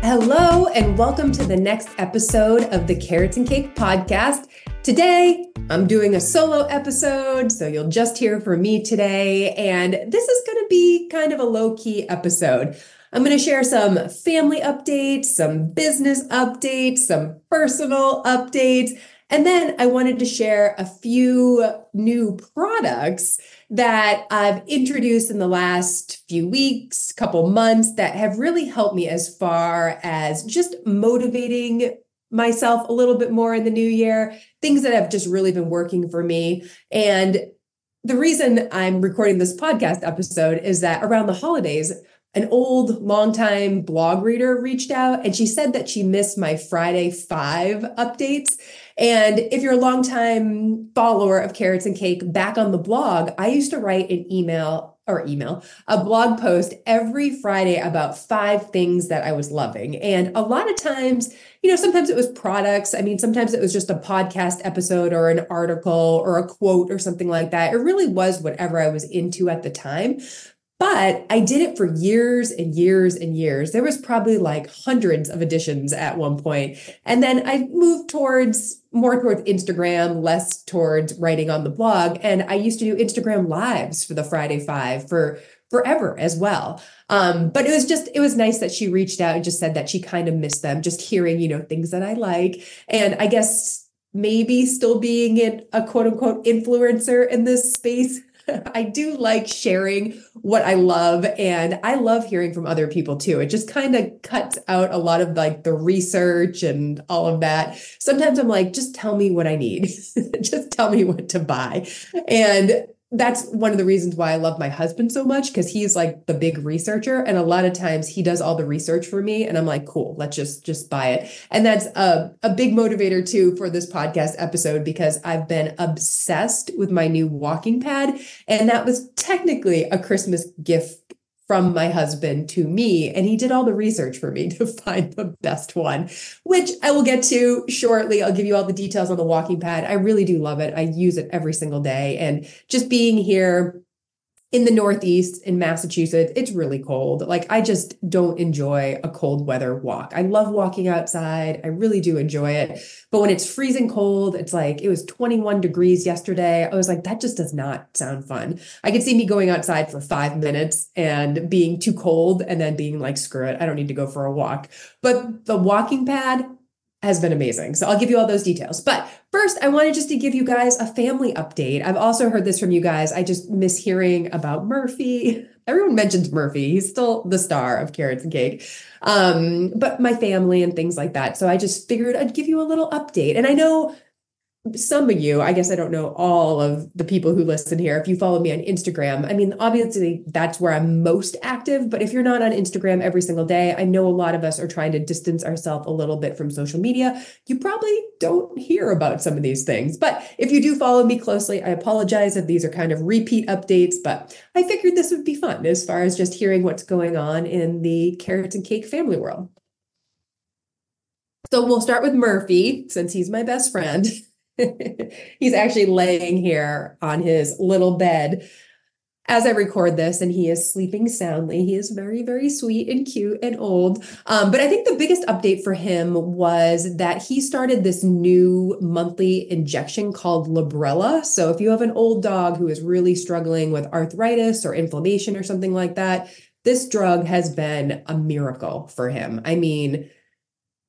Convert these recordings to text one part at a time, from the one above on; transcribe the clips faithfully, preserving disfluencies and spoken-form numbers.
Hello, and welcome to the next episode of the Carrots and Cake podcast. Today, I'm doing a solo episode, so you'll just hear from me today, and this is going to be kind of a low-key episode. I'm going to share some family updates, some business updates, some personal updates, and then I wanted to share a few new products that I've introduced in the last few weeks, couple months, that have really helped me as far as just motivating myself a little bit more in the new year, things that have just really been working for me. And the reason I'm recording this podcast episode is that around the holidays, an old longtime blog reader reached out and she said that she missed my Friday five updates. And if you're a longtime follower of Carrots and Cake, back on the blog, I used to write an email or email, a blog post every Friday about five things that I was loving. And a lot of times, you know, sometimes it was products. I mean, sometimes it was just a podcast episode or an article or a quote or something like that. It really was whatever I was into at the time. But I did it for years and years and years. There was probably like hundreds of editions at one point. And then I moved towards more towards Instagram, less towards writing on the blog. And I used to do Instagram lives for the Friday Five for forever as well. Um, but it was just, it was nice that she reached out and just said that she kind of missed them, just hearing, you know, things that I like. And I guess maybe still being in a quote unquote influencer in this space, I do like sharing what I love, and I love hearing from other people too. It just kind of cuts out a lot of like the research and all of that. Sometimes I'm like, just tell me what I need. Just tell me what to buy. And that's one of the reasons why I love my husband so much, because he's like the big researcher. And a lot of times he does all the research for me and I'm like, cool, let's just, just buy it. And that's a, a big motivator too for this podcast episode, because I've been obsessed with my new walking pad. And that was technically a Christmas gift from my husband to me. And he did all the research for me to find the best one, which I will get to shortly. I'll give you all the details on the walking pad. I really do love it. I use it every single day. And just being here in the Northeast in Massachusetts, it's really cold. Like, I just don't enjoy a cold weather walk. I love walking outside. I really do enjoy it. But when it's freezing cold, it's like, it was twenty-one degrees yesterday. I was like, that just does not sound fun. I could see me going outside for five minutes and being too cold and then being like, screw it, I don't need to go for a walk. But the walking pad has been amazing. So I'll give you all those details. But first, I wanted just to give you guys a family update. I've also heard this from you guys. I just miss hearing about Murphy. Everyone mentions Murphy. He's still the star of Carrots and Cake. Um, but my family and things like that. So I just figured I'd give you a little update. And I know some of you, I guess I don't know all of the people who listen here. If you follow me on Instagram, I mean, obviously that's where I'm most active, but if you're not on Instagram every single day, I know a lot of us are trying to distance ourselves a little bit from social media. You probably don't hear about some of these things, but if you do follow me closely, I apologize if these are kind of repeat updates, but I figured this would be fun as far as just hearing what's going on in the Carrots and Cake family world. So we'll start with Murphy, since he's my best friend. He's actually laying here on his little bed as I record this, and he is sleeping soundly. He is very, very sweet and cute and old. Um, but I think the biggest update for him was that he started this new monthly injection called Librela. So if you have an old dog who is really struggling with arthritis or inflammation or something like that, this drug has been a miracle for him. I mean,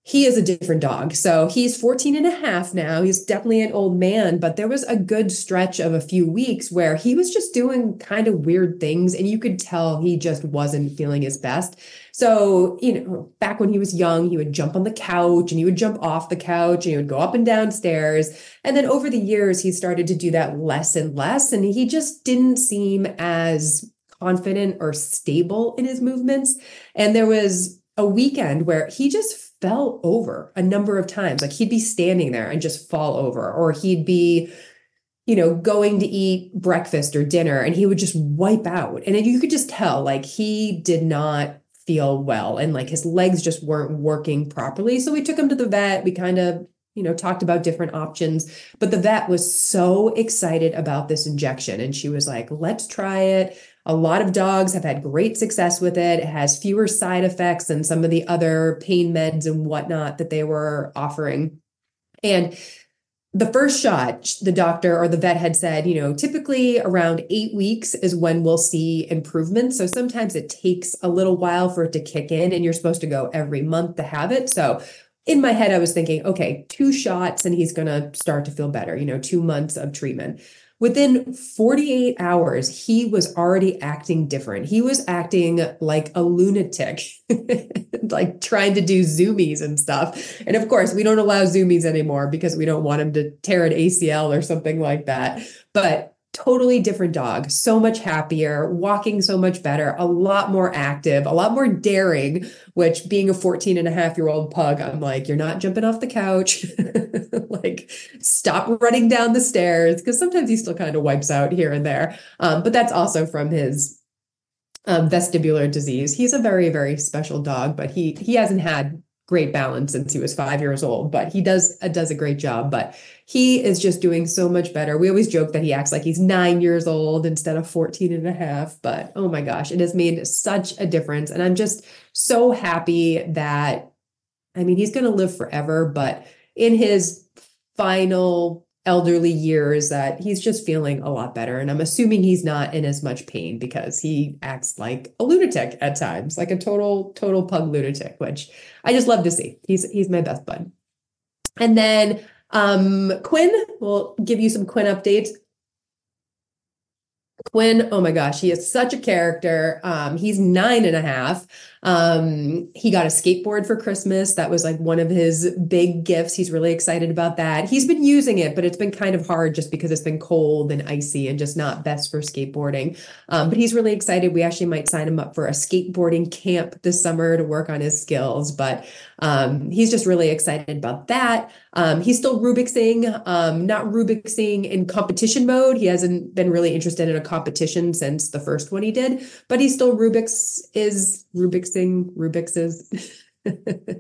he is a different dog. So he's fourteen and a half now. He's definitely an old man, but there was a good stretch of a few weeks where he was just doing kind of weird things, and you could tell he just wasn't feeling his best. So, you know, back when he was young, he would jump on the couch and he would jump off the couch and he would go up and down stairs. And then over the years, he started to do that less and less, and he just didn't seem as confident or stable in his movements. And there was a weekend where he just fell over a number of times. Like, he'd be standing there and just fall over, or he'd be you know, going to eat breakfast or dinner, and he would just wipe out. And you could just tell, like, he did not feel well, and like his legs just weren't working properly. So we took him to the vet. We kind of, you know, talked about different options, but the vet was so excited about this injection. And she was like, let's try it. A lot of dogs have had great success with it. It has fewer side effects than some of the other pain meds and whatnot that they were offering. And the first shot, the doctor or the vet had said, you know, typically around eight weeks is when we'll see improvements. So sometimes it takes a little while for it to kick in, and you're supposed to go every month to have it. So in my head, I was thinking, okay, two shots and he's going to start to feel better, you know, two months of treatment. Within forty-eight hours, he was already acting different. He was acting like a lunatic, like trying to do zoomies and stuff. And of course, we don't allow zoomies anymore because we don't want him to tear an A C L or something like that. But totally different dog, so much happier, walking so much better, a lot more active, a lot more daring, which being a fourteen and a half year old pug, I'm like, you're not jumping off the couch. Like, stop running down the stairs, because sometimes he still kind of wipes out here and there. Um, but that's also from his um, vestibular disease. He's a very, very special dog, but he he hasn't had great balance since he was five years old, but he does uh, does a great job. But he is just doing so much better. We always joke that he acts like he's nine years old instead of fourteen and a half, but oh my gosh, it has made such a difference. And I'm just so happy that, I mean, he's going to live forever, but in his final elderly years that he's just feeling a lot better. And I'm assuming he's not in as much pain because he acts like a lunatic at times, like a total, total pug lunatic, which I just love to see. He's, he's my best bud. And then um, Quinn, we'll give you some Quinn updates. Quinn, oh my gosh, he is such a character. Um, he's nine and a half. Um, he got a skateboard for Christmas. That was like one of his big gifts. He's really excited about that. He's been using it, but it's been kind of hard just because it's been cold and icy and just not best for skateboarding. Um, but he's really excited. We actually might sign him up for a skateboarding camp this summer to work on his skills, but um, he's just really excited about that. Um, he's still Rubiksing, um, not Rubiksing in competition mode. He hasn't been really interested in a competition since the first one he did, but he's still Rubik's is Rubik's. Rubik's is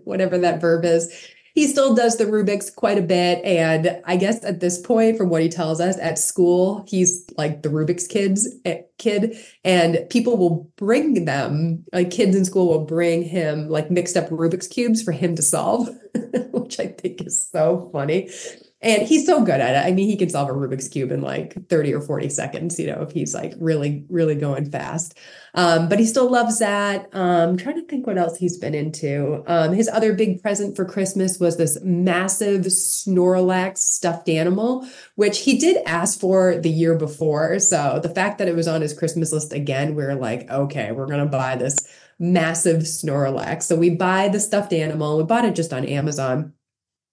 whatever that verb is. He still does the Rubik's quite a bit. And I guess at this point, from what he tells us at school, he's like the Rubik's kids kid. And people will bring them, like kids in school will bring him like mixed up Rubik's cubes for him to solve, which I think is so funny. And he's so good at it. I mean, he can solve a Rubik's Cube in like thirty or forty seconds, you know, if he's like really, really going fast. Um, but he still loves that. Um, I'm trying to think what else he's been into. Um, his other big present for Christmas was this massive Snorlax stuffed animal, which he did ask for the year before. So the fact that it was on his Christmas list again, we were like, okay, we're going to buy this massive Snorlax. So we buy the stuffed animal. We bought it just on Amazon.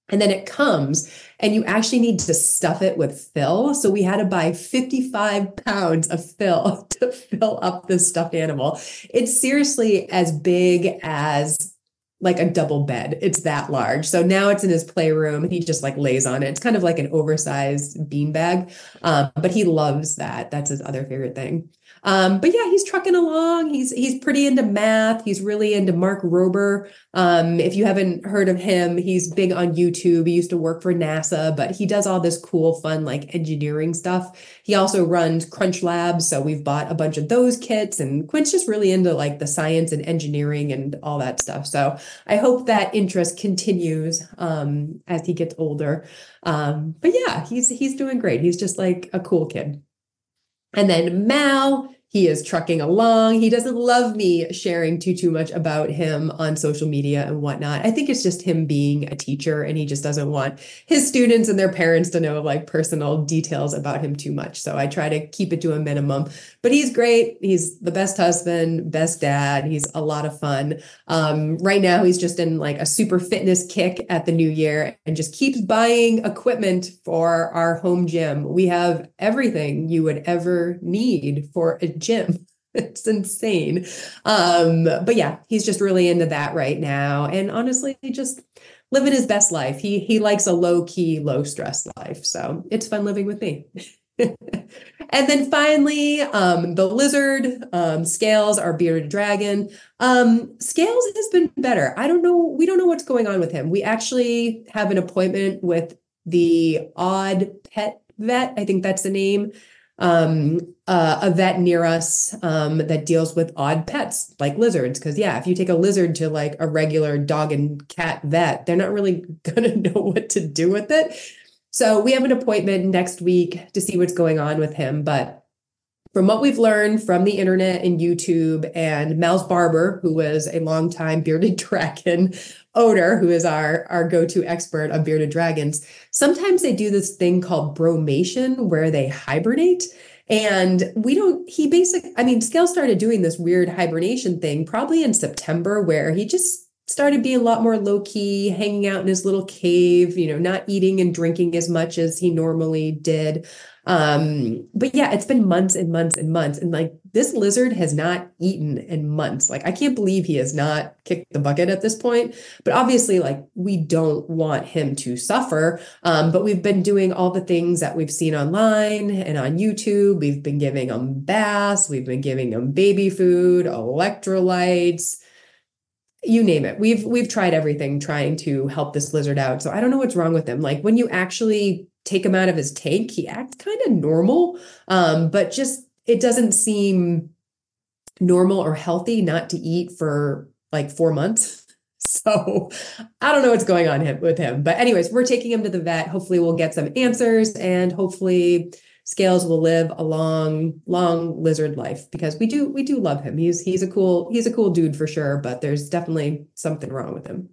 And then it comes and you actually need to stuff it with fill. So we had to buy fifty-five pounds of fill to fill up this stuffed animal. It's seriously as big as like a double bed. It's that large. So now it's in his playroom and he just like lays on it. It's kind of like an oversized beanbag, um, but he loves that. That's his other favorite thing. Um, but yeah, he's trucking along. He's, he's pretty into math. He's really into Mark Rober. Um, if you haven't heard of him, he's big on YouTube. He used to work for NASA, but he does all this cool, fun, like engineering stuff. He also runs Crunch Labs. So we've bought a bunch of those kits, and Quinn's just really into like the science and engineering and all that stuff. So I hope that interest continues, um, as he gets older. Um, but yeah, he's, he's doing great. He's just like a cool kid. And then Mal, he is trucking along. He doesn't love me sharing too, too much about him on social media and whatnot. I think it's just him being a teacher, and he just doesn't want his students and their parents to know like personal details about him too much. So I try to keep it to a minimum, but he's great. He's the best husband, best dad. He's a lot of fun. Um, right now he's just in like a super fitness kick at the new year and just keeps buying equipment for our home gym. We have everything you would ever need for a gym. It's insane. Um, but yeah, he's just really into that right now. And honestly, just living his best life. He, he likes a low key, low stress life. So it's fun living with me. And then finally, um, the lizard, um, Scales, our bearded dragon. Um, Scales has been better. I don't know. We don't know what's going on with him. We actually have an appointment with the odd pet vet. I think that's the name. Um, uh, a vet near us um, that deals with odd pets like lizards. Because, yeah, if you take a lizard to like a regular dog and cat vet, they're not really going to know what to do with it. So we have an appointment next week to see what's going on with him. But from what we've learned from the internet and YouTube and Mal's barber, who was a longtime bearded dragon owner, who is our, our go-to expert on bearded dragons, sometimes they do this thing called bromation where they hibernate. And we don't, he basically, I mean, Scale started doing this weird hibernation thing probably in September where he just started being a lot more low-key, hanging out in his little cave, you know, not eating and drinking as much as he normally did. Um, but yeah, it's been months and months and months. And like this lizard has not eaten in months. Like I can't believe he has not kicked the bucket at this point. But obviously, like we don't want him to suffer. Um, but we've been doing all the things that we've seen online and on YouTube. We've been giving him baths. We've been giving him baby food, electrolytes. You name it. We've we've tried everything trying to help this lizard out. So I don't know what's wrong with him. Like when you actually take him out of his tank, he acts kind of normal, um, but just it doesn't seem normal or healthy not to eat for like four months. So I don't know what's going on with him. But anyways, we're taking him to the vet. Hopefully we'll get some answers and hopefully Scales will live a long, long lizard life because we do, we do love him. He's, he's a cool, he's a cool dude for sure, but there's definitely something wrong with him.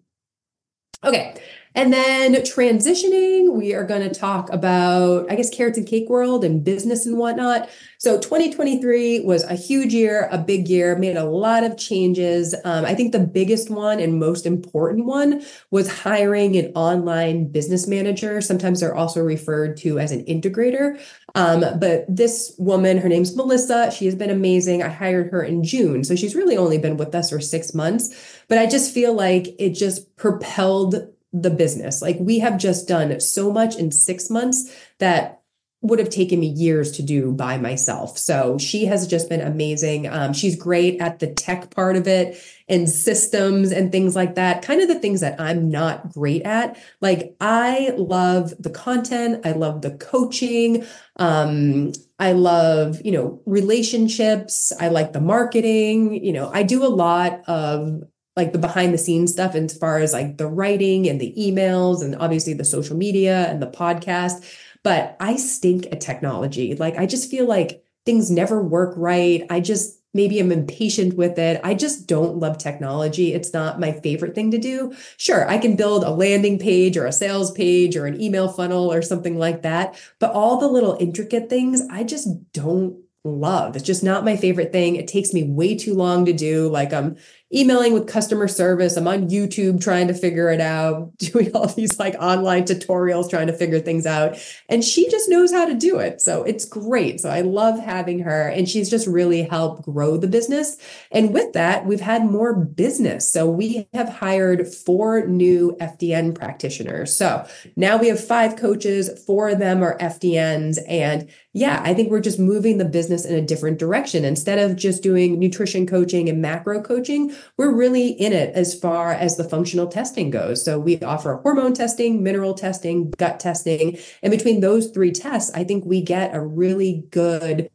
Okay. And then transitioning, we are going to talk about, I guess, Carrots and Cake world and business and whatnot. So twenty twenty-three was a huge year, a big year, made a lot of changes. Um, I think the biggest one and most important one was hiring an online business manager. Sometimes they're also referred to as an integrator. Um, but this woman, her name's Melissa. She has been amazing. I hired her in June. So she's really only been with us for six months. But I just feel like it just propelled the business. Like we have just done so much in six months that would have taken me years to do by myself. So she has just been amazing. Um, she's great at the tech part of it and systems and things like that, kind of the things that I'm not great at. Like I love the content. I love the coaching. Um, I love, you know, relationships. I like the marketing. You know, I do a lot of like the behind the scenes stuff as far as like the writing and the emails and obviously the social media and the podcast. But I stink at technology. Like I just feel like things never work right. I just maybe I'm impatient with it. I just don't love technology. It's not my favorite thing to do. Sure, I can build a landing page or a sales page or an email funnel or something like that. But all the little intricate things, I just don't love. It's just not my favorite thing. It takes me way too long to do. Like I'm emailing with customer service. I'm on YouTube trying to figure it out, doing all these like online tutorials, trying to figure things out. And she just knows how to do it. So it's great. So I love having her and she's just really helped grow the business. And with that, we've had more business. So we have hired four new F D N practitioners. So now we have five coaches, four of them are F D Ns. And yeah, I think we're just moving the business in a different direction. Instead of just doing nutrition coaching and macro coaching, we're really in it as far as the functional testing goes. So we offer hormone testing, mineral testing, gut testing. And between those three tests, I think we get a really good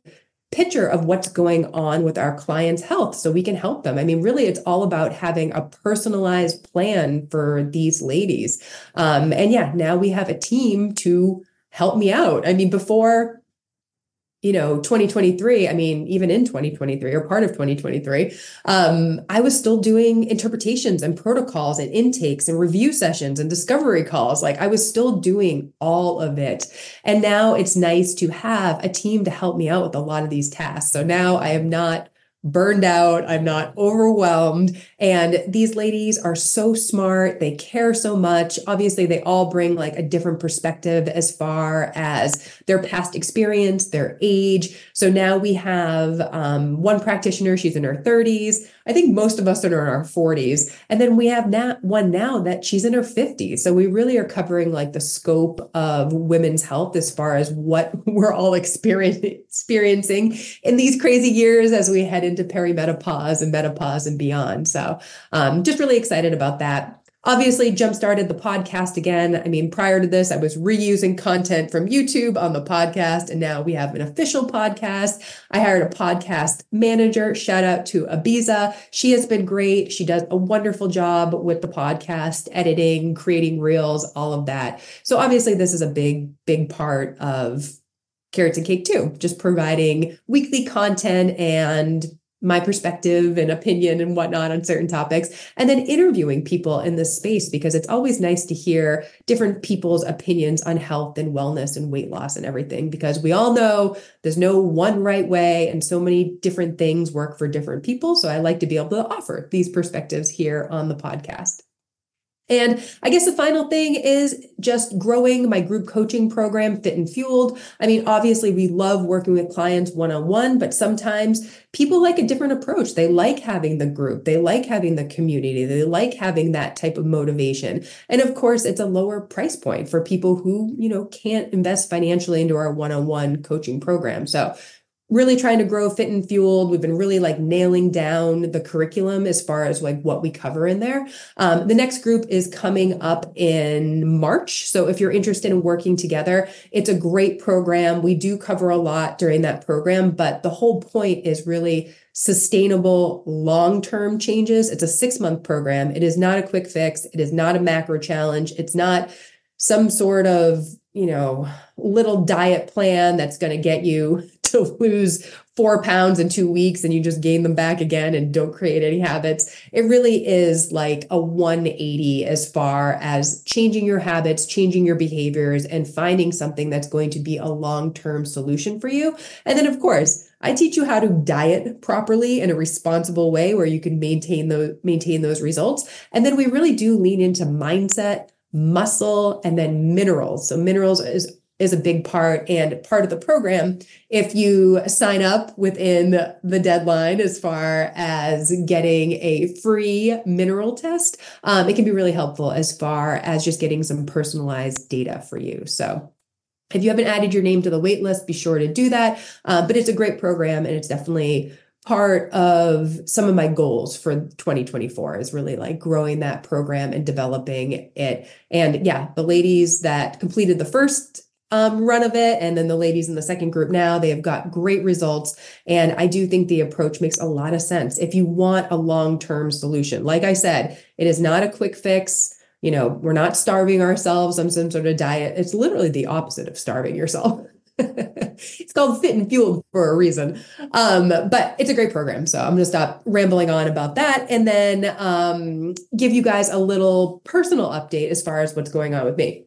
picture of what's going on with our clients' health so we can help them. I mean, really, it's all about having a personalized plan for these ladies. Um, and yeah, now we have a team to help me out. I mean, before you know, twenty twenty-three, I mean, even in twenty twenty-three or part of twenty twenty-three, um, I was still doing interpretations and protocols and intakes and review sessions and discovery calls. Like I was still doing all of it. And now it's nice to have a team to help me out with a lot of these tasks. So now I am not burned out. I'm not overwhelmed. And these ladies are so smart. They care so much. Obviously, they all bring like a different perspective as far as their past experience, their age. So now we have um, one practitioner. She's in her thirties. I think most of us are in our forties. And then we have now one now that she's in her fifties. So we really are covering like the scope of women's health as far as what we're all experiencing in these crazy years as we head into into perimenopause and menopause and beyond. So um, just really excited about that. Obviously, jump-started the podcast again. I mean, prior to this, I was reusing content from YouTube on the podcast, and now we have an official podcast. I hired a podcast manager. Shout out to Abiza. She has been great. She does a wonderful job with the podcast, editing, creating reels, all of that. So obviously, this is a big, big part of Carrots and Cake too, just providing weekly content and my perspective and opinion and whatnot on certain topics, and then interviewing people in this space, because it's always nice to hear different people's opinions on health and wellness and weight loss and everything, because we all know there's no one right way and so many different things work for different people. So I like to be able to offer these perspectives here on the podcast. And I guess the final thing is just growing my group coaching program, Fit and Fueled. I mean, obviously, we love working with clients one-on-one, but sometimes people like a different approach. They like having the group. They like having the community. They like having that type of motivation. And of course, it's a lower price point for people who, you know, can't invest financially into our one-on-one coaching program. So really trying to grow Fit and Fueled. We've been really like nailing down the curriculum as far as like what we cover in there. Um, the next group is coming up in March. So if you're interested in working together, it's a great program. We do cover a lot during that program, but the whole point is really sustainable long-term changes. It's a six-month program. It is not a quick fix. It is not a macro challenge. It's not some sort of, you know, little diet plan that's going to get you to lose four pounds in two weeks and you just gain them back again and don't create any habits. It really is like a one eighty as far as changing your habits, changing your behaviors, and finding something that's going to be a long-term solution for you. And then, of course, I teach you how to diet properly in a responsible way where you can maintain those, maintain those results. And then we really do lean into mindset, muscle, and then minerals. So minerals is is a big part and part of the program. If you sign up within the deadline, as far as getting a free mineral test, um, it can be really helpful as far as just getting some personalized data for you. So if you haven't added your name to the wait list, be sure to do that. Uh, but it's a great program, and it's definitely part of some of my goals for twenty twenty-four is really like growing that program and developing it. And yeah, the ladies that completed the first um, run of it, and then the ladies in the second group now, they have got great results. And I do think the approach makes a lot of sense. If you want a long-term solution, like I said, it is not a quick fix. You know, we're not starving ourselves on some sort of diet. It's literally the opposite of starving yourself. It's called Fit and Fueled for a reason. Um, but it's a great program. So I'm going to stop rambling on about that and then um, give you guys a little personal update as far as what's going on with me.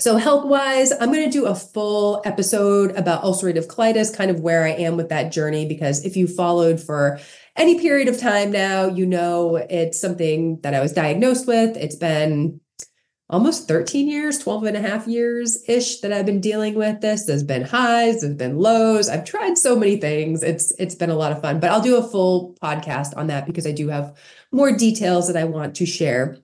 So health-wise, I'm going to do a full episode about ulcerative colitis, kind of where I am with that journey, because if you followed for any period of time now, you know it's something that I was diagnosed with. It's been almost thirteen years, twelve and a half years-ish that I've been dealing with this. There's been highs, there's been lows. I've tried so many things. It's It's been a lot of fun, but I'll do a full podcast on that because I do have more details that I want to share.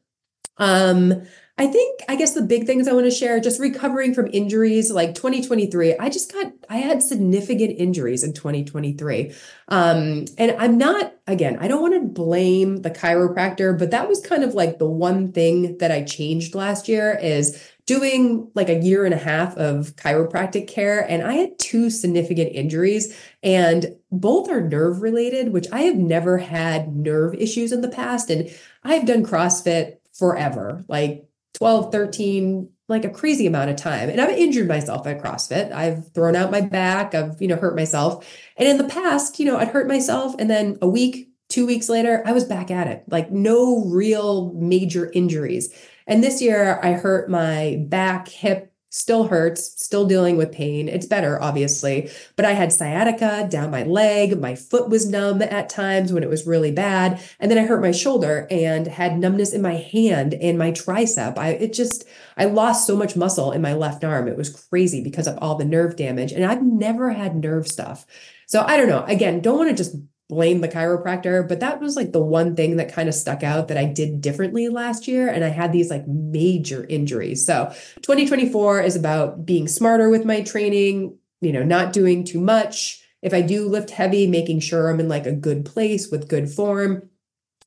Um, I think, I guess the big things I want to share, just recovering from injuries, like twenty twenty-three, I just got, I had significant injuries in twenty twenty-three. Um, and I'm not, again, I don't want to blame the chiropractor, but that was kind of like the one thing that I changed last year is doing like a year and a half of chiropractic care. And I had two significant injuries and both are nerve related, which I have never had nerve issues in the past. And I've done CrossFit forever, like twelve, thirteen, like a crazy amount of time. And I've injured myself at CrossFit. I've thrown out my back. I've, you know, hurt myself. And in the past, you know, I'd hurt myself. And then a week, two weeks later, I was back at it, like no real major injuries. And this year I hurt my back, hip, Still hurts, still dealing with pain. It's better, obviously, but I had sciatica down my leg. My foot was numb at times when it was really bad. And then I hurt my shoulder and had numbness in my hand and my tricep. I, it just, I lost so much muscle in my left arm. It was crazy because of all the nerve damage. And I've never had nerve stuff. So I don't know. Again, don't want to just blame the chiropractor, but that was like the one thing that kind of stuck out that I did differently last year. And I had these like major injuries. So twenty twenty-four is about being smarter with my training, you know, not doing too much. If I do lift heavy, making sure I'm in like a good place with good form.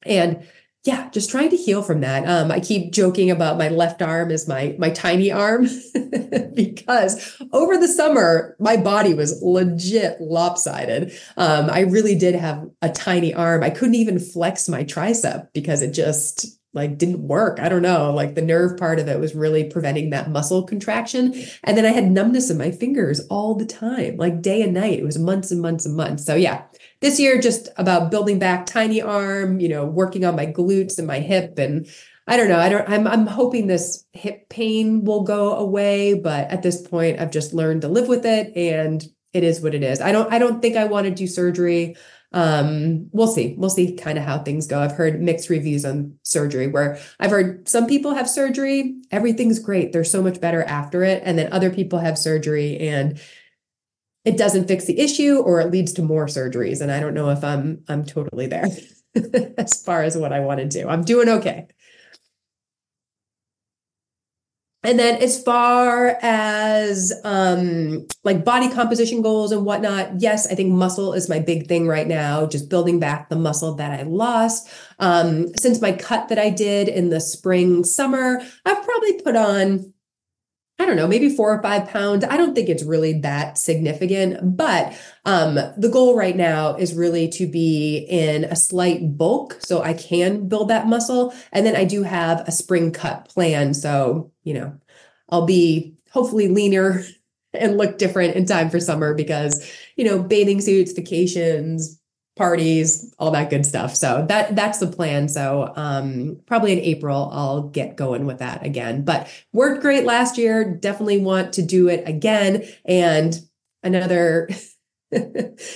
And yeah, just trying to heal from that. Um, I keep joking about my left arm is my my tiny arm because over the summer, my body was legit lopsided. Um, I really did have a tiny arm. I couldn't even flex my tricep because it just like didn't work. I don't know, like the nerve part of it was really preventing that muscle contraction. And then I had numbness in my fingers all the time, like day and night. It was months and months and months. So yeah. This year, just about building back tiny arm, you know, working on my glutes and my hip. And I don't know, I don't, I'm, I'm hoping this hip pain will go away, but at this point I've just learned to live with it and it is what it is. I don't, I don't think I want to do surgery. Um, we'll see, we'll see kind of how things go. I've heard mixed reviews on surgery where I've heard some people have surgery, everything's great. They're so much better after it. And then other people have surgery and it doesn't fix the issue or it leads to more surgeries. And I don't know if I'm, I'm totally there as far as what I want to do. I'm doing okay. And then as far as um, like body composition goals and whatnot, yes, I think muscle is my big thing right now, just building back the muscle that I lost. Um, since my cut that I did in the spring, summer, I've probably put on I don't know, maybe four or five pounds. I don't think it's really that significant, but um, the goal right now is really to be in a slight bulk so I can build that muscle. And then I do have a spring cut plan. So, you know, I'll be hopefully leaner and look different in time for summer because, you know, bathing suits, vacations, parties, all that good stuff. So that that's the plan. So um, probably in April, I'll get going with that again, but worked great last year. Definitely want to do it again. And another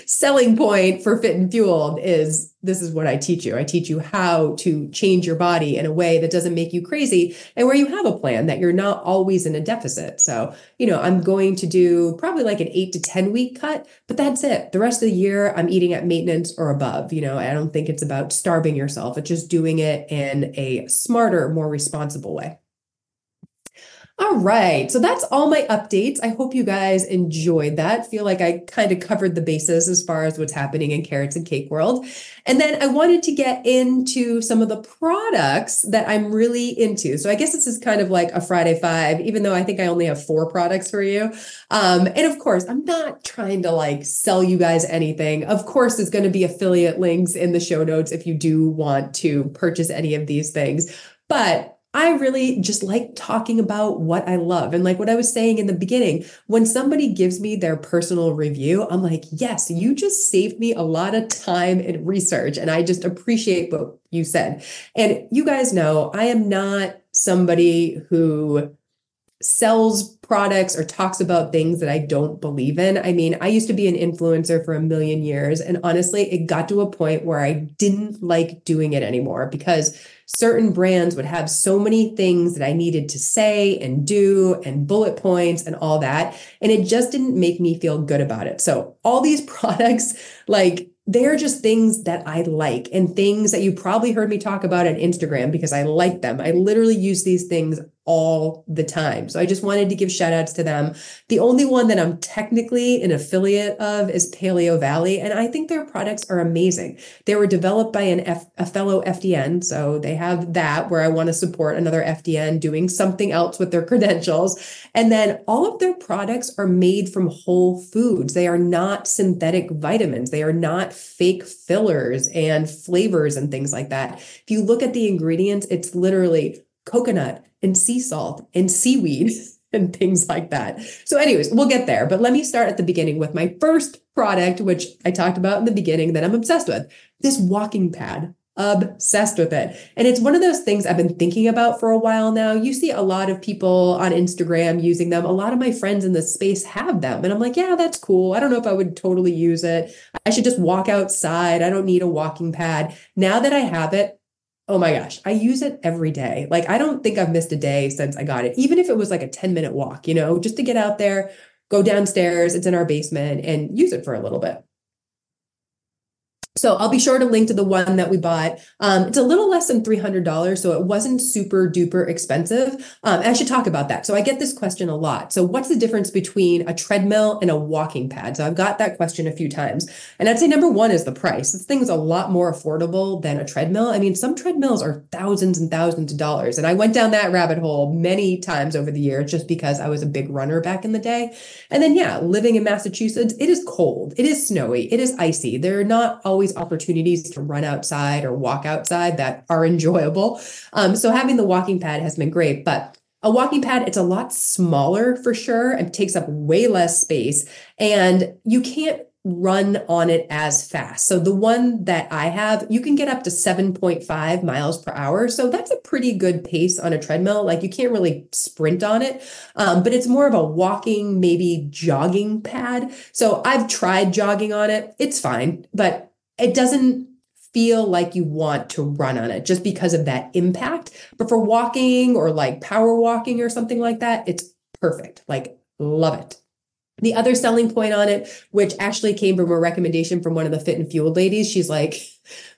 selling point for Fit and Fueled is this is what I teach you. I teach you how to change your body in a way that doesn't make you crazy and where you have a plan that you're not always in a deficit. So, you know, I'm going to do probably like an eight to ten week cut, but that's it. The rest of the year I'm eating at maintenance or above. You know, I don't think it's about starving yourself. It's just doing it in a smarter, more responsible way. All right. So that's all my updates. I hope you guys enjoyed that. Feel like I kind of covered the bases as far as what's happening in Carrots and Cake world. And then I wanted to get into some of the products that I'm really into. So I guess this is kind of like a Friday Five, even though I think I only have four products for you. Um, and of course, I'm not trying to like sell you guys anything. Of course, there's going to be affiliate links in the show notes if you do want to purchase any of these things. But I really just like talking about what I love. And like what I was saying in the beginning, when somebody gives me their personal review, I'm like, yes, you just saved me a lot of time and research. And I just appreciate what you said. And you guys know, I am not somebody who sells products or talks about things that I don't believe in. I mean, I used to be an influencer for a million years. And honestly, it got to a point where I didn't like doing it anymore because certain brands would have so many things that I needed to say and do and bullet points and all that. And it just didn't make me feel good about it. So all these products, like they're just things that I like and things that you probably heard me talk about on Instagram because I like them. I literally use these things all the time. So I just wanted to give shout outs to them. The only one that I'm technically an affiliate of is Paleo Valley. And I think their products are amazing. They were developed by an F, a fellow F D N. So they have that where I want to support another F D N doing something else with their credentials. And then all of their products are made from whole foods. They are not synthetic vitamins. They are not fake fillers and flavors and things like that. If you look at the ingredients, it's literally coconut and sea salt and seaweed and things like that. So anyways, we'll get there. But let me start at the beginning with my first product, which I talked about in the beginning that I'm obsessed with, this walking pad. obsessed with it. And it's one of those things I've been thinking about for a while now. You see a lot of people on Instagram using them. A lot of my friends in this space have them. And I'm like, yeah, that's cool. I don't know if I would totally use it. I should just walk outside. I don't need a walking pad. Now that I have it, oh my gosh, I use it every day. Like, I don't think I've missed a day since I got it, even if it was like a ten minute walk, you know, just to get out there, go downstairs. It's in our basement, and use it for a little bit. So I'll be sure to link to the one that we bought. Um, it's a little less than three hundred dollars, so it wasn't super duper expensive. Um, I should talk about that. So I get this question a lot. So what's the difference between a treadmill and a walking pad? So I've got that question a few times. And I'd say number one is the price. This thing's a lot more affordable than a treadmill. I mean, some treadmills are thousands and thousands of dollars. And I went down that rabbit hole many times over the years just because I was a big runner back in the day. And then, yeah, living in Massachusetts, it is cold. It is snowy. It is icy. There are not always opportunities to run outside or walk outside that are enjoyable. Um, so having the walking pad has been great, but a walking pad, it's a lot smaller for sure. It takes up way less space, and you can't run on it as fast. So the one that I have, you can get up to seven point five miles per hour. So that's a pretty good pace on a treadmill. Like, you can't really sprint on it, um, but it's more of a walking, maybe jogging pad. So I've tried jogging on it. It's fine, but it doesn't feel like you want to run on it just because of that impact. But for walking or like power walking or something like that, it's perfect. Like, love it. The other selling point on it, which actually came from a recommendation from one of the Fit and Fueled ladies, she's like,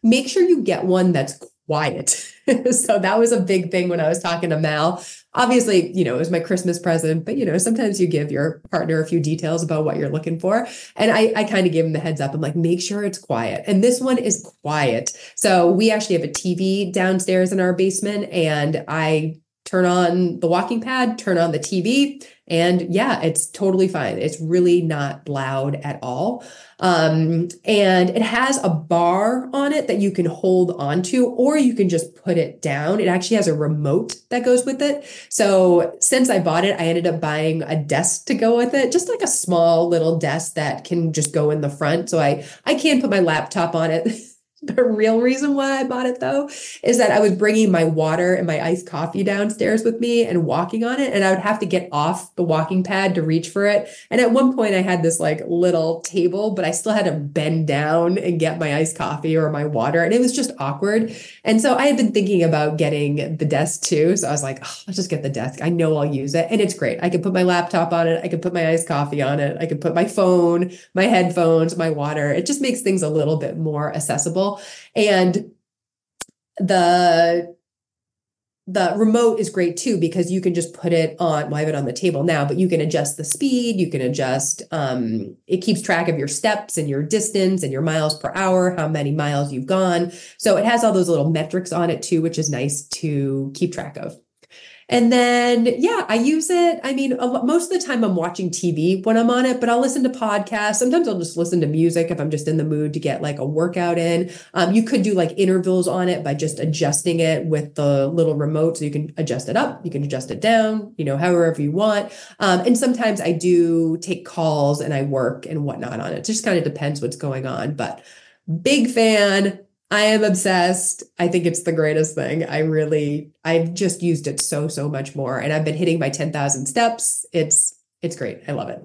make sure you get one that's quiet. So that was a big thing when I was talking to Mal. Obviously, you know, it was my Christmas present, but you know, sometimes you give your partner a few details about what you're looking for. And I, I kind of gave him the heads up. I'm like, make sure it's quiet. And this one is quiet. So we actually have a T V downstairs in our basement, and I turn on the walking pad, turn on the T V, and yeah, it's totally fine. It's really not loud at all. Um, and it has a bar on it that you can hold onto, or you can just put it down. It actually has a remote that goes with it. So since I bought it, I ended up buying a desk to go with it, just like a small little desk that can just go in the front. So I, I can put my laptop on it. The real reason why I bought it, though, is that I was bringing my water and my iced coffee downstairs with me and walking on it. And I would have to get off the walking pad to reach for it. And at one point I had this like little table, but I still had to bend down and get my iced coffee or my water. And it was just awkward. And so I had been thinking about getting the desk too. So I was like, oh, I'll just get the desk. I know I'll use it. And it's great. I can put my laptop on it. I can put my iced coffee on it. I can put my phone, my headphones, my water. It just makes things a little bit more accessible. And the the remote is great too, because you can just put it on, well, I have it on the table now, but you can adjust the speed, you can adjust, um, it keeps track of your steps and your distance and your miles per hour, how many miles you've gone. So it has all those little metrics on it too, which is nice to keep track of. And then, yeah, I use it. I mean, most of the time I'm watching T V when I'm on it, but I'll listen to podcasts. Sometimes I'll just listen to music if I'm just in the mood to get like a workout in. Um, you could do like intervals on it by just adjusting it with the little remote. So you can adjust it up, you can adjust it down, you know, however you want. Um, and sometimes I do take calls and I work and whatnot on it. It just kind of depends what's going on, but big fan. I am obsessed. I think it's the greatest thing. I really, I've just used it so, so much more. And I've been hitting my ten thousand steps. It's, it's great. I love it.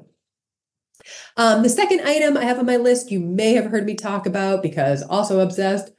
Um, the second item I have on my list, you may have heard me talk about because also obsessed,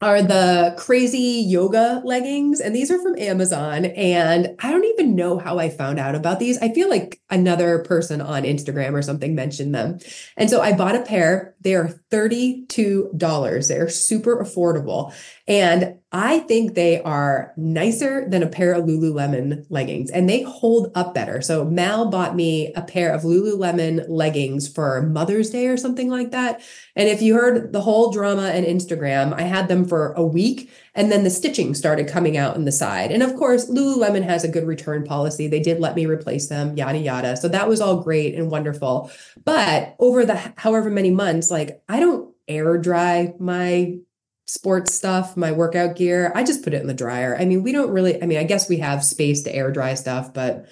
are the crazy yoga leggings. And these are from Amazon. And I don't even know how I found out about these. I feel like another person on Instagram or something mentioned them. And so I bought a pair. They are thirty-two dollars. They're super affordable. And I think they are nicer than a pair of Lululemon leggings, and they hold up better. So Mal bought me a pair of Lululemon leggings for Mother's Day or something like that. And if you heard the whole drama on Instagram, I had them for a week, and then the stitching started coming out on the side. And of course, Lululemon has a good return policy. They did let me replace them, yada, yada. So that was all great and wonderful. But over the however many months, like, I don't air dry my sports stuff, my workout gear. I just put it in the dryer. I mean, we don't really, I mean, I guess we have space to air dry stuff, but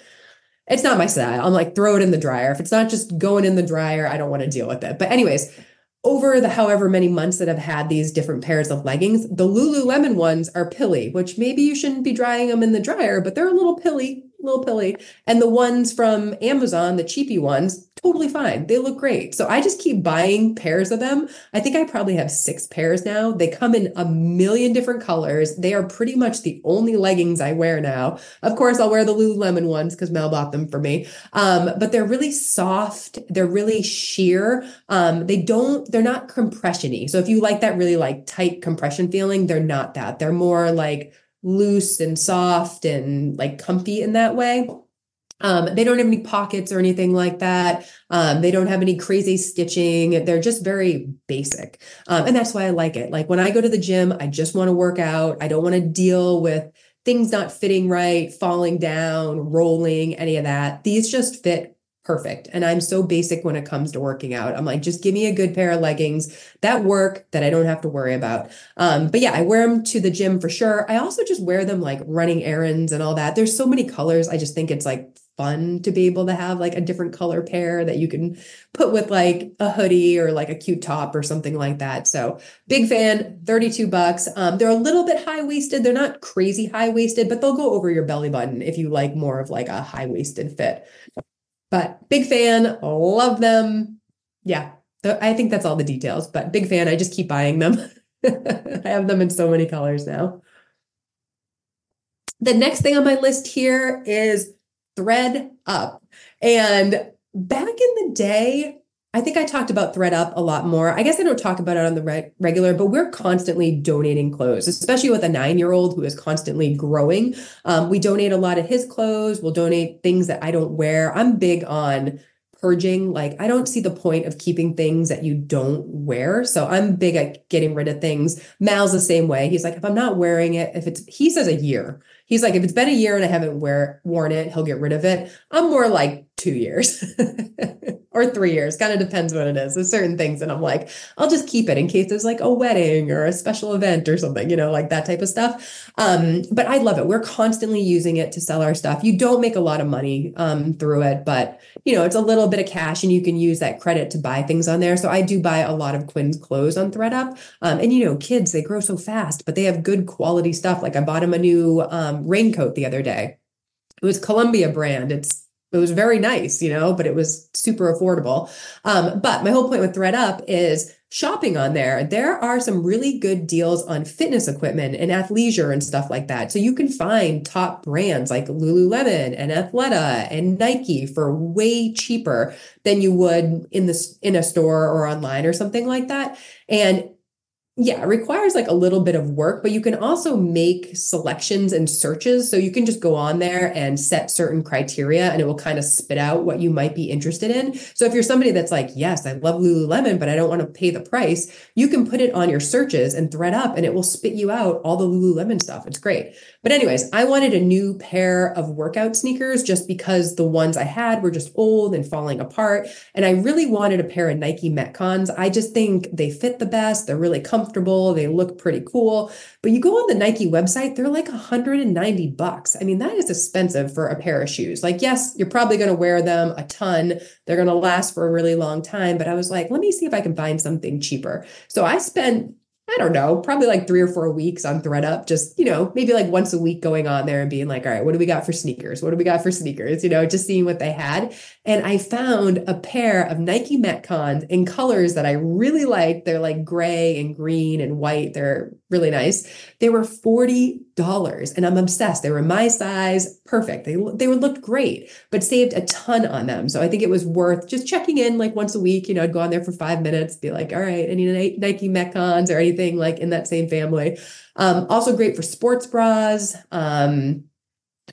it's not my style. I'm like, throw it in the dryer. If it's not just going in the dryer, I don't want to deal with it. But anyways, over the however many months that I've had these different pairs of leggings, the Lululemon ones are pilly, which maybe you shouldn't be drying them in the dryer, but they're a little pilly, little pilly. And the ones from Amazon, the cheapy ones, totally fine. They look great. So I just keep buying pairs of them. I think I probably have six pairs now. They come in a million different colors. They are pretty much the only leggings I wear now. Of course, I'll wear the Lululemon ones because Mel bought them for me. Um, but they're really soft. They're really sheer. Um, they don't, they're not compression-y. So if you like that really like tight compression feeling, they're not that. They're more like loose and soft and like comfy in that way. Um, they don't have any pockets or anything like that. Um, they don't have any crazy stitching. They're just very basic. Um, and that's why I like it. Like when I go to the gym, I just want to work out. I don't want to deal with things not fitting right, falling down, rolling, any of that. These just fit perfect. And I'm so basic when it comes to working out. I'm like, just give me a good pair of leggings that work that I don't have to worry about. Um, but yeah, I wear them to the gym for sure. I also just wear them like running errands and all that. There's so many colors. I just think it's like fun to be able to have like a different color pair that you can put with like a hoodie or like a cute top or something like that. So big fan, thirty-two bucks. Um, they're a little bit high-waisted. They're not crazy high-waisted, but they'll go over your belly button if you like more of like a high-waisted fit. But big fan, love them. Yeah, I think that's all the details, but big fan. I just keep buying them. I have them in so many colors now. The next thing on my list here is ThredUp. And back in the day, I think I talked about ThredUp a lot more. I guess I don't talk about it on the re- regular, but we're constantly donating clothes, especially with a nine-year-old who is constantly growing. Um, we donate a lot of his clothes. We'll donate things that I don't wear. I'm big on purging. Like I don't see the point of keeping things that you don't wear. So I'm big at getting rid of things. Mal's the same way. He's like, if I'm not wearing it, if it's, he says a year. He's like, if it's been a year and I haven't wear, worn it, he'll get rid of it. I'm more like two years or three years. Kind of depends what it is. There's certain things that I'm like, I'll just keep it in case there's like a wedding or a special event or something, you know, like that type of stuff. Um, but I love it. We're constantly using it to sell our stuff. You don't make a lot of money um, through it, but you know, it's a little bit of cash and you can use that credit to buy things on there. So I do buy a lot of Quinn's clothes on ThredUp. Um, and you know, kids, they grow so fast, but they have good quality stuff. Like I bought him a new, um, raincoat the other day. It was Columbia brand. It's it was very nice, you know, but it was super affordable. Um, but my whole point with ThredUp is shopping on there. There are some really good deals on fitness equipment and athleisure and stuff like that. So you can find top brands like Lululemon and Athleta and Nike for way cheaper than you would in the in a store or online or something like that. And yeah, it requires like a little bit of work, but you can also make selections and searches. So you can just go on there and set certain criteria and it will kind of spit out what you might be interested in. So if you're somebody that's like, yes, I love Lululemon, but I don't want to pay the price, you can put it on your searches and ThredUp and it will spit you out all the Lululemon stuff. It's great. But anyways, I wanted a new pair of workout sneakers just because the ones I had were just old and falling apart. And I really wanted a pair of Nike Metcons. I just think they fit the best. They're really comfortable. Comfortable. They look pretty cool, but you go on the Nike website, they're like one hundred ninety bucks. I mean, that is expensive for a pair of shoes. Like, yes, you're probably going to wear them a ton. They're going to last for a really long time. But I was like, let me see if I can find something cheaper. So I spent, I don't know, probably like three or four weeks on ThredUp, just, you know, maybe like once a week going on there and being like, all right, what do we got for sneakers? What do we got for sneakers? You know, just seeing what they had. And I found a pair of Nike Metcons in colors that I really like. They're like gray and green and white. They're really nice. They were forty dollars and I'm obsessed. They were my size. Perfect. They, they were looked great, but saved a ton on them. So I think it was worth just checking in like once a week, you know, I'd go on there for five minutes, be like, all right, any Nike Metcons or anything like in that same family. Um, also great for sports bras. Um,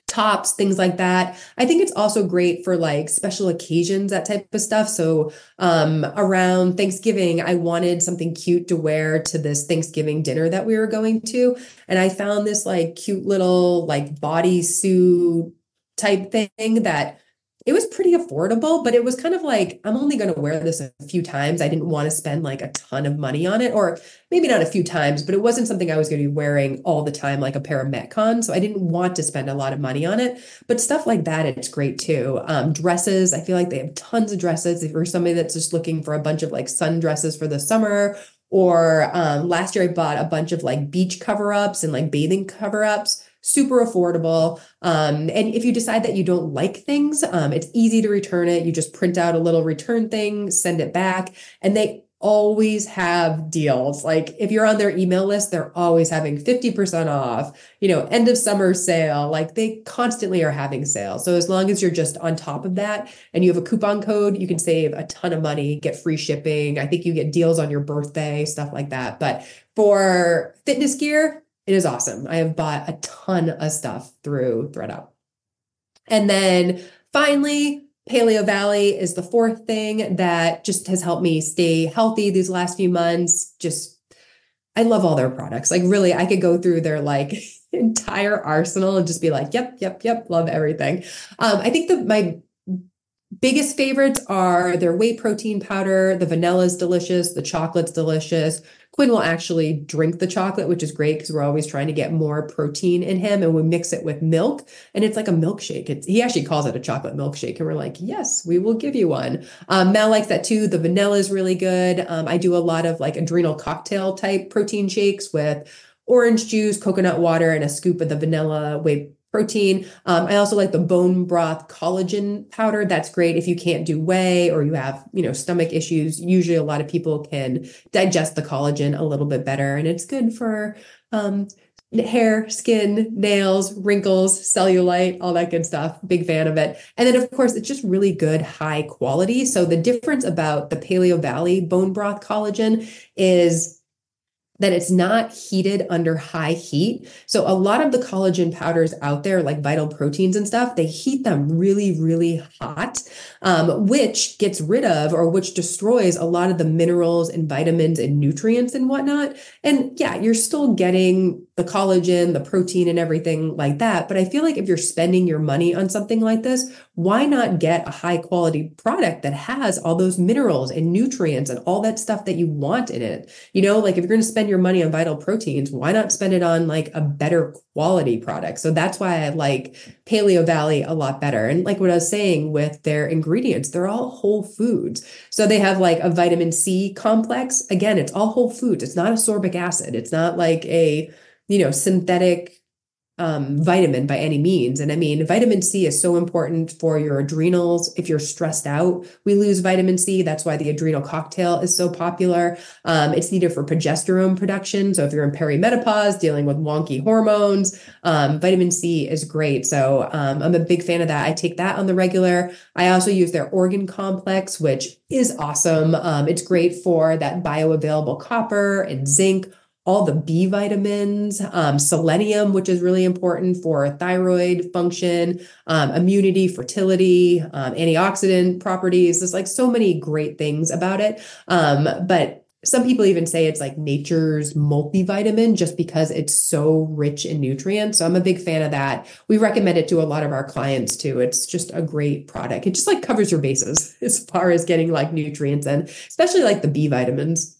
tops, things like that. I think it's also great for like special occasions, that type of stuff. So um, around Thanksgiving, I wanted something cute to wear to this Thanksgiving dinner that we were going to. And I found this like cute little like bodysuit type thing that it was pretty affordable, but it was kind of like, I'm only going to wear this a few times. I didn't want to spend like a ton of money on it, or maybe not a few times, but it wasn't something I was going to be wearing all the time, like a pair of Metcons. So I didn't want to spend a lot of money on it, but stuff like that, it's great too. Um, dresses. I feel like they have tons of dresses. If you're somebody that's just looking for a bunch of like sundresses for the summer, or um, last year I bought a bunch of like beach cover-ups and like bathing cover-ups. Super affordable. Um, and if you decide that you don't like things, um, it's easy to return it. You just print out a little return thing, send it back. And they always have deals. Like if you're on their email list, they're always having fifty percent off, you know, end of summer sale. Like they constantly are having sales. So as long as you're just on top of that and you have a coupon code, you can save a ton of money, get free shipping. I think you get deals on your birthday, stuff like that. But for fitness gear, it is awesome. I have bought a ton of stuff through ThredUp. And then finally, Paleo Valley is the fourth thing that just has helped me stay healthy these last few months. Just, I love all their products. Like really, I could go through their like entire arsenal and just be like, yep, yep, yep, love everything. Um, I think that my biggest favorites are their whey protein powder. The vanilla is delicious. The chocolate's delicious. Quinn will actually drink the chocolate, which is great because we're always trying to get more protein in him, and we mix it with milk and it's like a milkshake. It's, he actually calls it a chocolate milkshake and we're like, yes, we will give you one. Um, Mal likes that too. The vanilla is really good. Um, I do a lot of like adrenal cocktail type protein shakes with orange juice, coconut water, and a scoop of the vanilla whey protein. Um, I also like the bone broth collagen powder. That's great if you can't do whey or you have, you know, stomach issues. Usually a lot of people can digest the collagen a little bit better, and it's good for um, hair, skin, nails, wrinkles, cellulite, all that good stuff. Big fan of it. And then of course, it's just really good, high quality. So the difference about the Paleo Valley bone broth collagen is that it's not heated under high heat. So a lot of the collagen powders out there, like Vital Proteins and stuff, they heat them really, really hot, um, which gets rid of or which destroys a lot of the minerals and vitamins and nutrients and whatnot. And yeah, you're still getting the collagen, the protein, and everything like that. But I feel like if you're spending your money on something like this, why not get a high quality product that has all those minerals and nutrients and all that stuff that you want in it? You know, like if you're going to spend your money on Vital Proteins, why not spend it on like a better quality product? So that's why I like Paleo Valley a lot better. And like what I was saying with their ingredients, they're all whole foods. So they have like a vitamin C complex. Again, it's all whole foods. It's not ascorbic acid. It's not like a, you know, synthetic Um, vitamin by any means. And I mean, vitamin C is so important for your adrenals. If you're stressed out, we lose vitamin C. That's why the adrenal cocktail is so popular. Um, it's needed for progesterone production. So if you're in perimenopause, dealing with wonky hormones, um, vitamin C is great. So um, I'm a big fan of that. I take that on the regular. I also use their organ complex, which is awesome. Um, it's great for that bioavailable copper and zinc, all the B vitamins, um, selenium, which is really important for thyroid function, um, immunity, fertility, um, antioxidant properties. There's like so many great things about it. Um, but some people even say it's like nature's multivitamin just because it's so rich in nutrients. So I'm a big fan of that. We recommend it to a lot of our clients too. It's just a great product. It just like covers your bases as far as getting like nutrients in, especially like the B vitamins.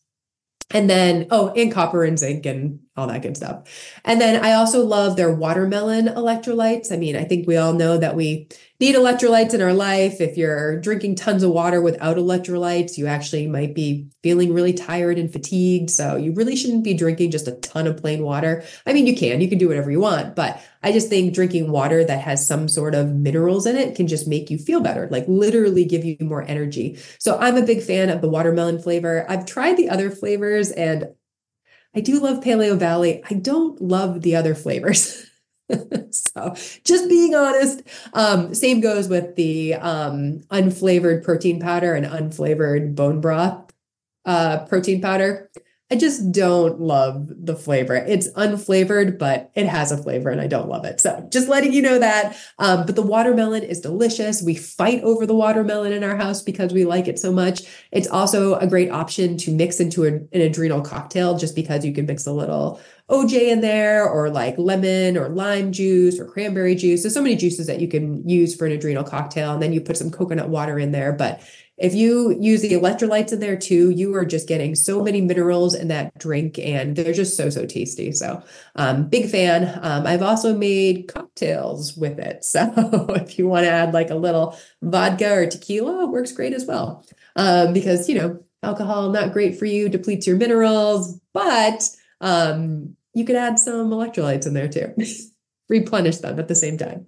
And then, oh, and copper and zinc and all that good stuff. And then I also love their watermelon electrolytes. I mean, I think we all know that we need electrolytes in our life. If you're drinking tons of water without electrolytes, you actually might be feeling really tired and fatigued. So you really shouldn't be drinking just a ton of plain water. I mean, you can, you can do whatever you want, but I just think drinking water that has some sort of minerals in it can just make you feel better, like literally give you more energy. So I'm a big fan of the watermelon flavor. I've tried the other flavors and I do love Paleo Valley. I don't love the other flavors. So just being honest, um, same goes with the um, unflavored protein powder and unflavored bone broth uh, protein powder. I just don't love the flavor. It's unflavored, but it has a flavor and I don't love it. So just letting you know that. Um, but the watermelon is delicious. We fight over the watermelon in our house because we like it so much. It's also a great option to mix into a, an adrenal cocktail just because you can mix a little O J in there, or like lemon or lime juice or cranberry juice. There's so many juices that you can use for an adrenal cocktail. And then you put some coconut water in there. But if you use the electrolytes in there too, you are just getting so many minerals in that drink, and they're just so, so tasty. So um, big fan. Um, I've also made cocktails with it. So if you want to add like a little vodka or tequila, it works great as well. Um, because, you know, alcohol, not great for you, depletes your minerals, but um, you could add some electrolytes in there too. Replenish them at the same time.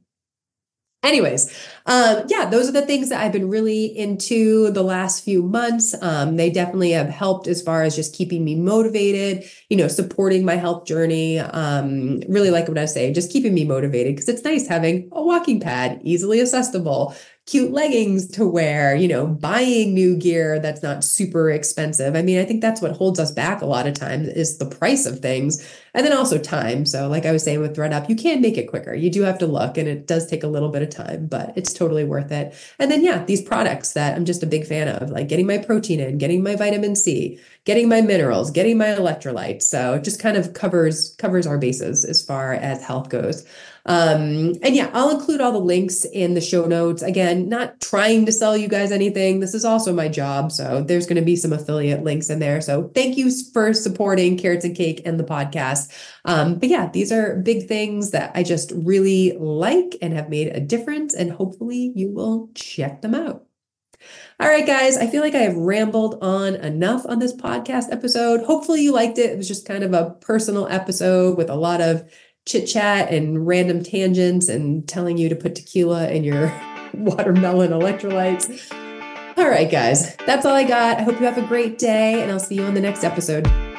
Anyways, um, yeah, those are the things that I've been really into the last few months. Um, they definitely have helped as far as just keeping me motivated, you know, supporting my health journey. Um, really like what I say, just keeping me motivated, because it's nice having a walking pad, easily accessible, cute leggings to wear, you know, buying new gear that's not super expensive. I mean, I think that's what holds us back a lot of times, is the price of things, and then also time. So like I was saying with ThredUp, you can make it quicker. You do have to look, and it does take a little bit of time, but it's totally worth it. And then, yeah, these products that I'm just a big fan of, like getting my protein in, getting my vitamin C, getting my minerals, getting my electrolytes. So it just kind of covers, covers our bases as far as health goes. Um, and yeah, I'll include all the links in the show notes. Again, not trying to sell you guys anything. This is also my job. So there's going to be some affiliate links in there. So thank you for supporting Carrots and Cake and the podcast. Um, but yeah, these are big things that I just really like and have made a difference, and hopefully you will check them out. All right, guys, I feel like I have rambled on enough on this podcast episode. Hopefully you liked it. It was just kind of a personal episode with a lot of chit chat and random tangents and telling you to put tequila in your watermelon electrolytes. All right, guys, that's all I got. I hope you have a great day, and I'll see you on the next episode.